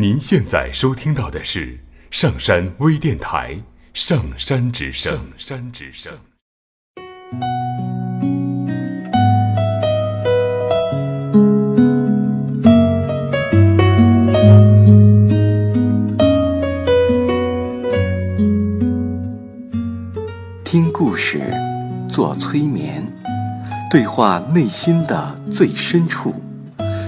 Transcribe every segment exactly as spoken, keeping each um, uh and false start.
您现在收听到的是上山微电台《上山之声》。上山之声。听故事，做催眠，对话内心的最深处，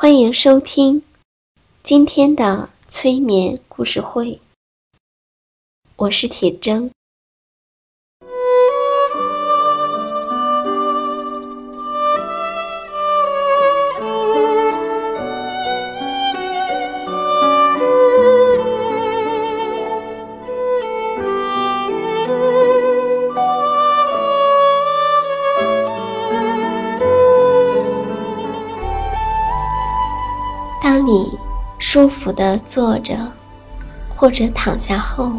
欢迎收听今天的催眠故事会，我是铁铮。当你舒服地坐着或者躺下后，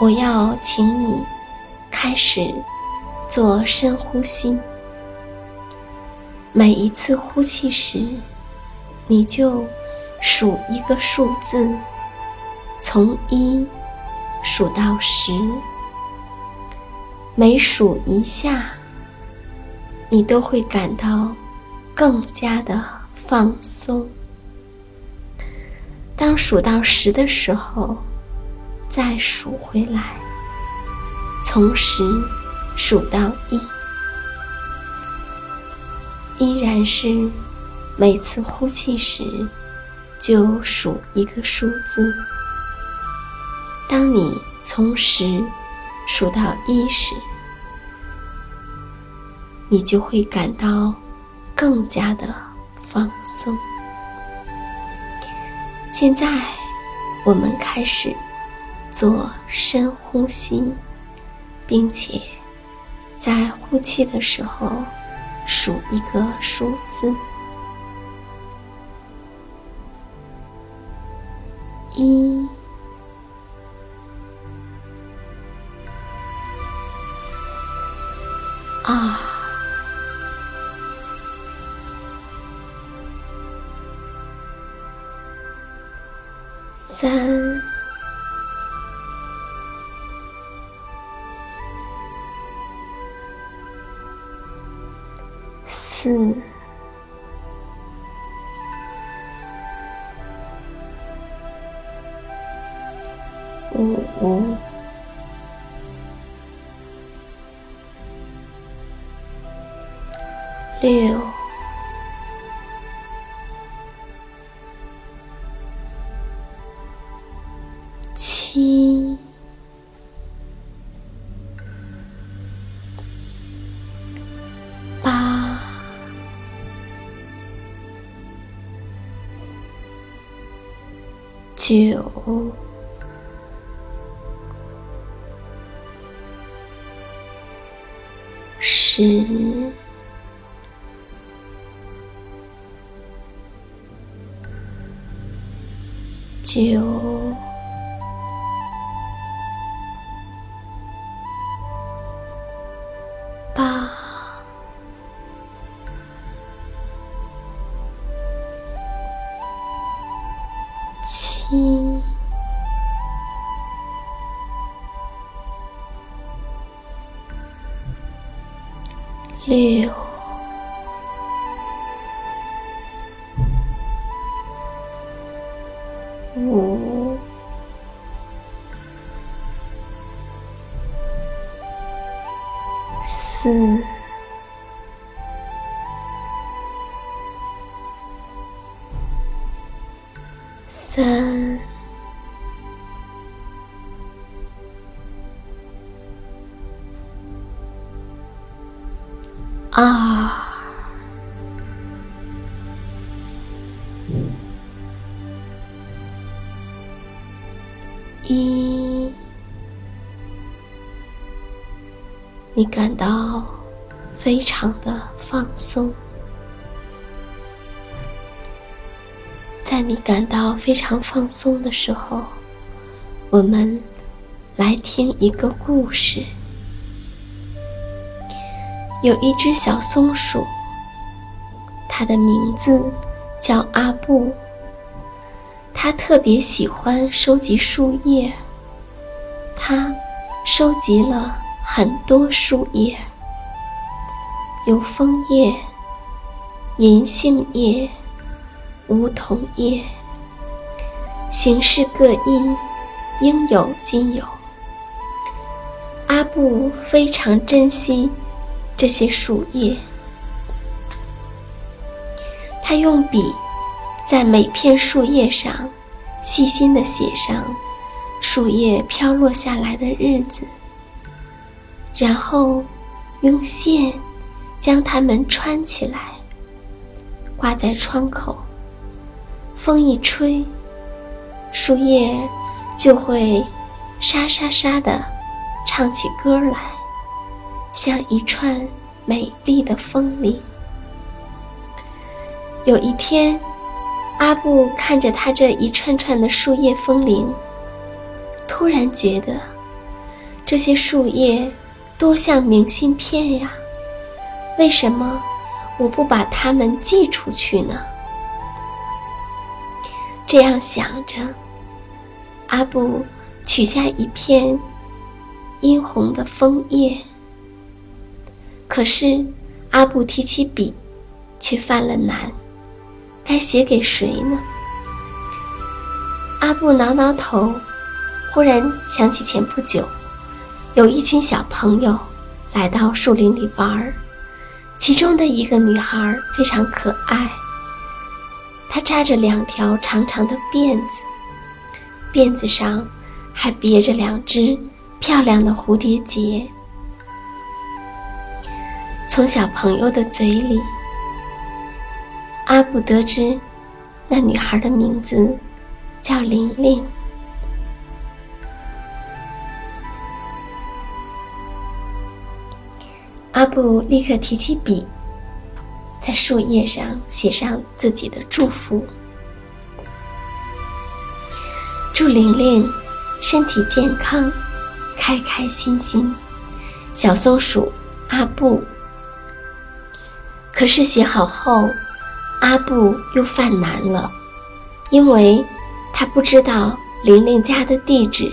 我要请你开始做深呼吸。每一次呼气时，你就数一个数字，从一数到十。每数一下，你都会感到更加的放松。当数到十的时候，再数回来，从十数到一。依然是每次呼气时就数一个数字。当你从十数到一时，你就会感到更加的放松。现在我们开始做深呼吸，并且在呼气的时候数一个数字：一、二、三、四、五、六、七、八、九、十、九、七、六、五、四、三，二，一，你感到非常的放松。在你感到非常放松的时候，我们来听一个故事。有一只小松鼠，它的名字叫阿布。它特别喜欢收集树叶，它收集了很多树叶，有枫叶、银杏叶、梧桐叶，形式各异，应有尽有。阿布非常珍惜这些树叶，他用笔在每片树叶上细心地写上树叶飘落下来的日子，然后用线将它们穿起来，挂在窗口。风一吹，树叶就会沙沙沙地唱起歌来，像一串美丽的风铃。有一天，阿布看着他这一串串的树叶风铃，突然觉得这些树叶多像明信片呀，为什么我不把它们寄出去呢？这样想着，阿布取下一片殷红的枫叶。可是阿布提起笔却犯了难，该写给谁呢？阿布挠挠头，忽然想起前不久有一群小朋友来到树林里玩，其中的一个女孩非常可爱，它扎着两条长长的辫子，辫子上还别着两只漂亮的蝴蝶结。从小朋友的嘴里，阿布得知那女孩的名字叫玲玲。阿布立刻提起笔，在树叶上写上自己的祝福。祝玲玲身体健康，开开心心，小松鼠阿布。可是写好后，阿布又犯难了，因为他不知道玲玲家的地址。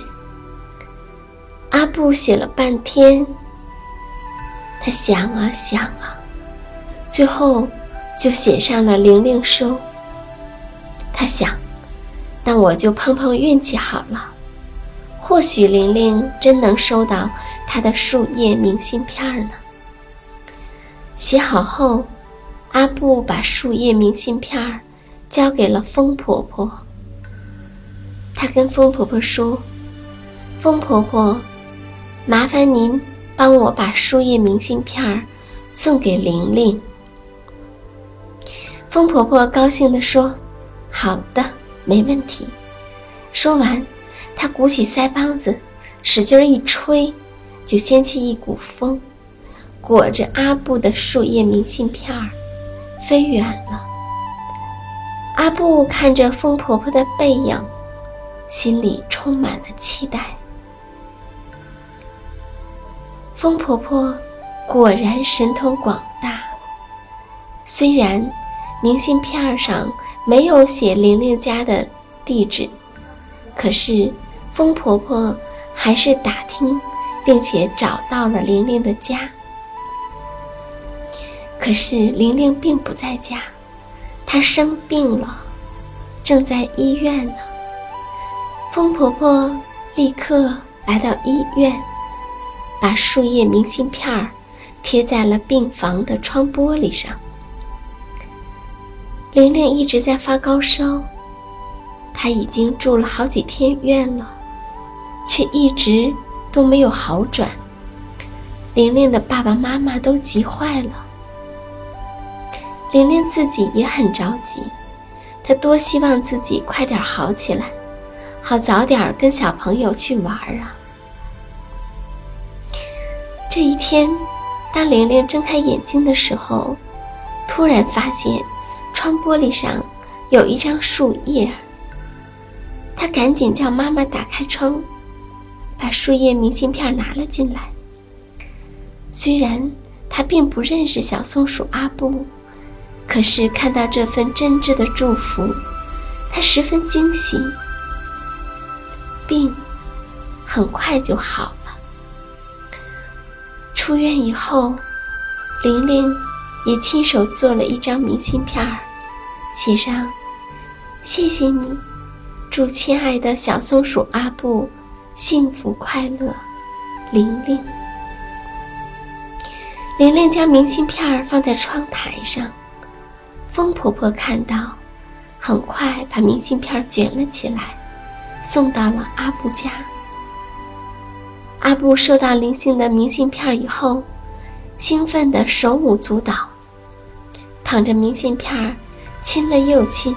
阿布写了半天，他想啊想啊，最后就写上了玲玲收。他想，那我就碰碰运气好了，或许玲玲真能收到她的树叶明信片呢。写好后，阿布把树叶明信片交给了风婆婆。他跟风婆婆说，风婆婆，麻烦您帮我把树叶明信片送给玲玲。风婆婆高兴地说，好的，没问题。说完，她鼓起腮帮子，使劲一吹，就掀起一股风，裹着阿布的树叶明信片飞远了。阿布看着风婆婆的背影，心里充满了期待。风婆婆果然神通广大，虽然明信片上没有写玲玲家的地址，可是风婆婆还是打听并且找到了玲玲的家。可是玲玲并不在家，她生病了，正在医院呢。风婆婆立刻来到医院，把树叶明信片贴在了病房的窗玻璃上。玲玲一直在发高烧，他已经住了好几天院了，却一直都没有好转。玲玲的爸爸妈妈都急坏了，玲玲自己也很着急，她多希望自己快点好起来，好早点跟小朋友去玩啊。这一天，当玲玲睁开眼睛的时候，突然发现窗玻璃上有一张树叶，她赶紧叫妈妈打开窗，把树叶明信片拿了进来。虽然她并不认识小松鼠阿布，可是看到这份真挚的祝福，她十分惊喜，病很快就好了。出院以后，玲玲也亲手做了一张明信片，写上谢谢你，祝亲爱的小松鼠阿布幸福快乐，玲玲。玲玲将明信片放在窗台上，风婆婆看到，很快把明信片卷了起来，送到了阿布家。阿布收到玲玲的明信片以后，兴奋得手舞足蹈，捧着明信片亲了又亲。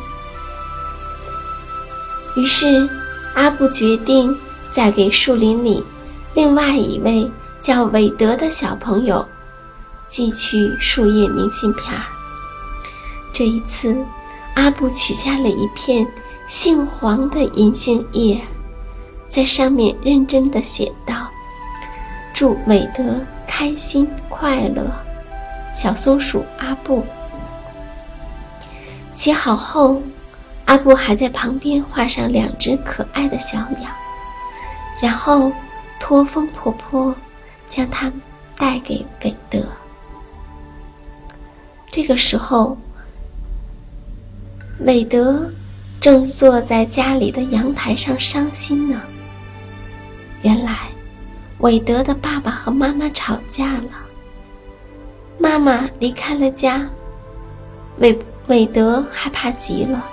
于是阿布决定再给树林里另外一位叫韦德的小朋友寄去树叶明信片。这一次，阿布取下了一片杏黄的银杏叶，在上面认真地写道：祝韦德开心快乐，小松鼠阿布。写好后，阿布还在旁边画上两只可爱的小鸟，然后托风婆婆将它们带给韦德。这个时候，韦德正坐在家里的阳台上伤心呢。原来韦德的爸爸和妈妈吵架了，妈妈离开了家，韦韦德害怕极了，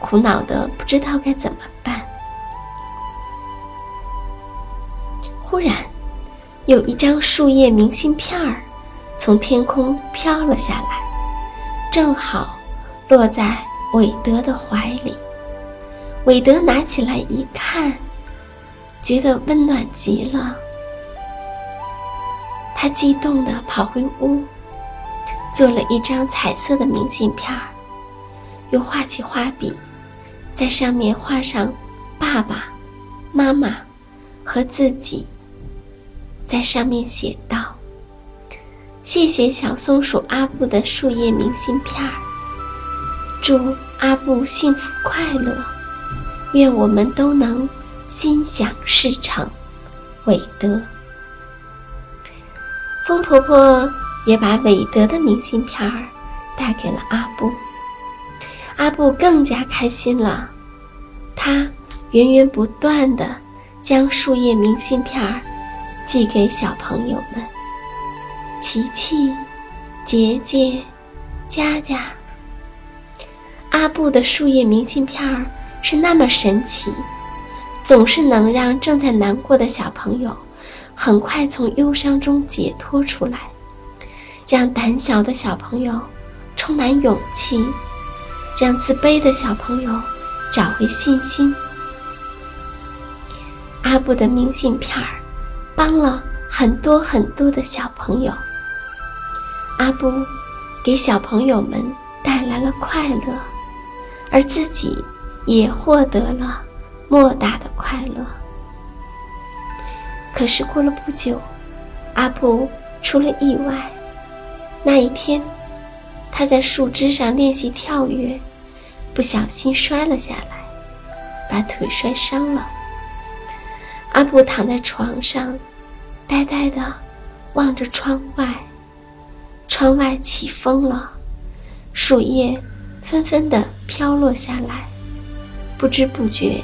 苦恼的不知道该怎么办。忽然，有一张树叶明信片儿从天空飘了下来，正好落在韦德的怀里。韦德拿起来一看，觉得温暖极了，他激动地跑回屋，做了一张彩色的明信片，又画起画笔，在上面画上爸爸妈妈和自己，在上面写道：谢谢小松鼠阿布的树叶明信片，祝阿布幸福快乐，愿我们都能心想事成，韦德。风婆婆也把韦德的明信片带给了阿布，阿布更加开心了，他源源不断地将树叶明信片寄给小朋友们：琪琪、杰杰、佳佳。阿布的树叶明信片是那么神奇，总是能让正在难过的小朋友很快从忧伤中解脱出来，让胆小的小朋友充满勇气，让自卑的小朋友找回信心。阿布的明信片帮了很多很多的小朋友，阿布给小朋友们带来了快乐，而自己也获得了莫大的快乐。可是过了不久，阿布出了意外。那一天，他在树枝上练习跳跃，不小心摔了下来，把腿摔伤了。阿布躺在床上，呆呆地望着窗外。窗外起风了，树叶纷纷地飘落下来，不知不觉，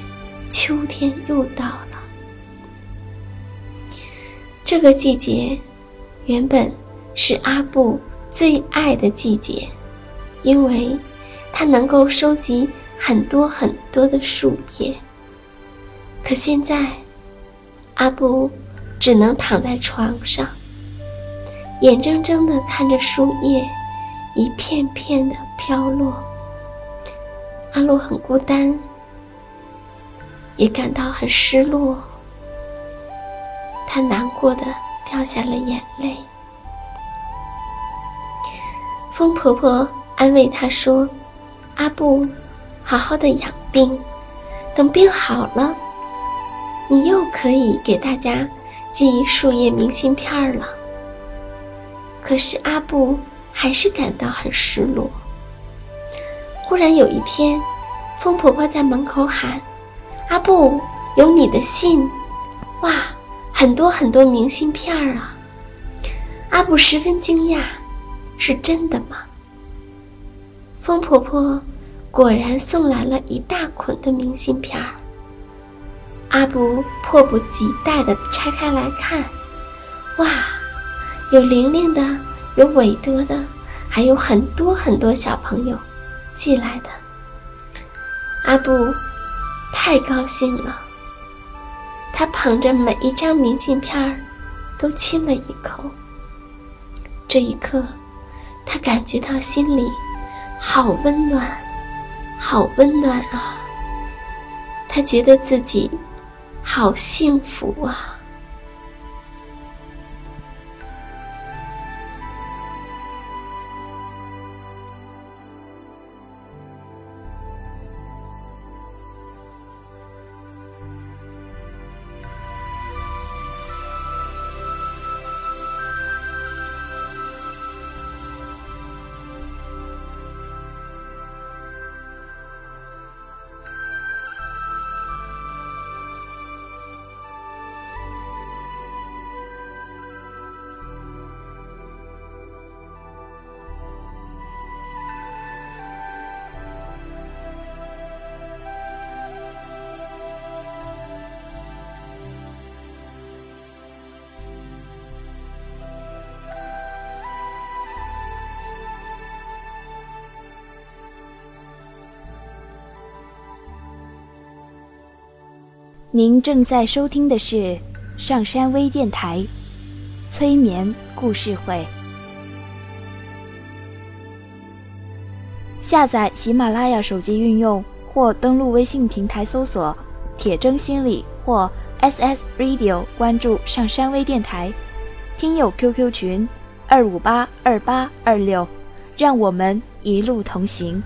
秋天又到了。这个季节原本是阿布最爱的季节，因为他能够收集很多很多的树叶。可现在，阿布只能躺在床上，眼睁睁地看着树叶一片片地飘落。阿洛很孤单，也感到很失落，他难过地掉下了眼泪。风婆婆安慰他说，阿布，好好的养病，等病好了，你又可以给大家寄树叶明信片了。可是阿布还是感到很失落。忽然有一天，风婆婆在门口喊，阿布，有你的信，哇，很多很多明信片啊。阿布十分惊讶，是真的吗？风婆婆果然送来了一大捆的明信片。阿布迫不及待地拆开来看，哇，有玲玲的，有韦德的，还有很多很多小朋友寄来的。阿布太高兴了，他捧着每一张明信片都亲了一口。这一刻，他感觉到心里好温暖，好温暖啊！他觉得自己好幸福啊！您正在收听的是上山微电台催眠故事会。下载喜马拉雅手机运用，或登录微信平台搜索铁铮心理或 S S Radio， 关注上山微电台。听友 Q Q 群二五八二八二六，让我们一路同行。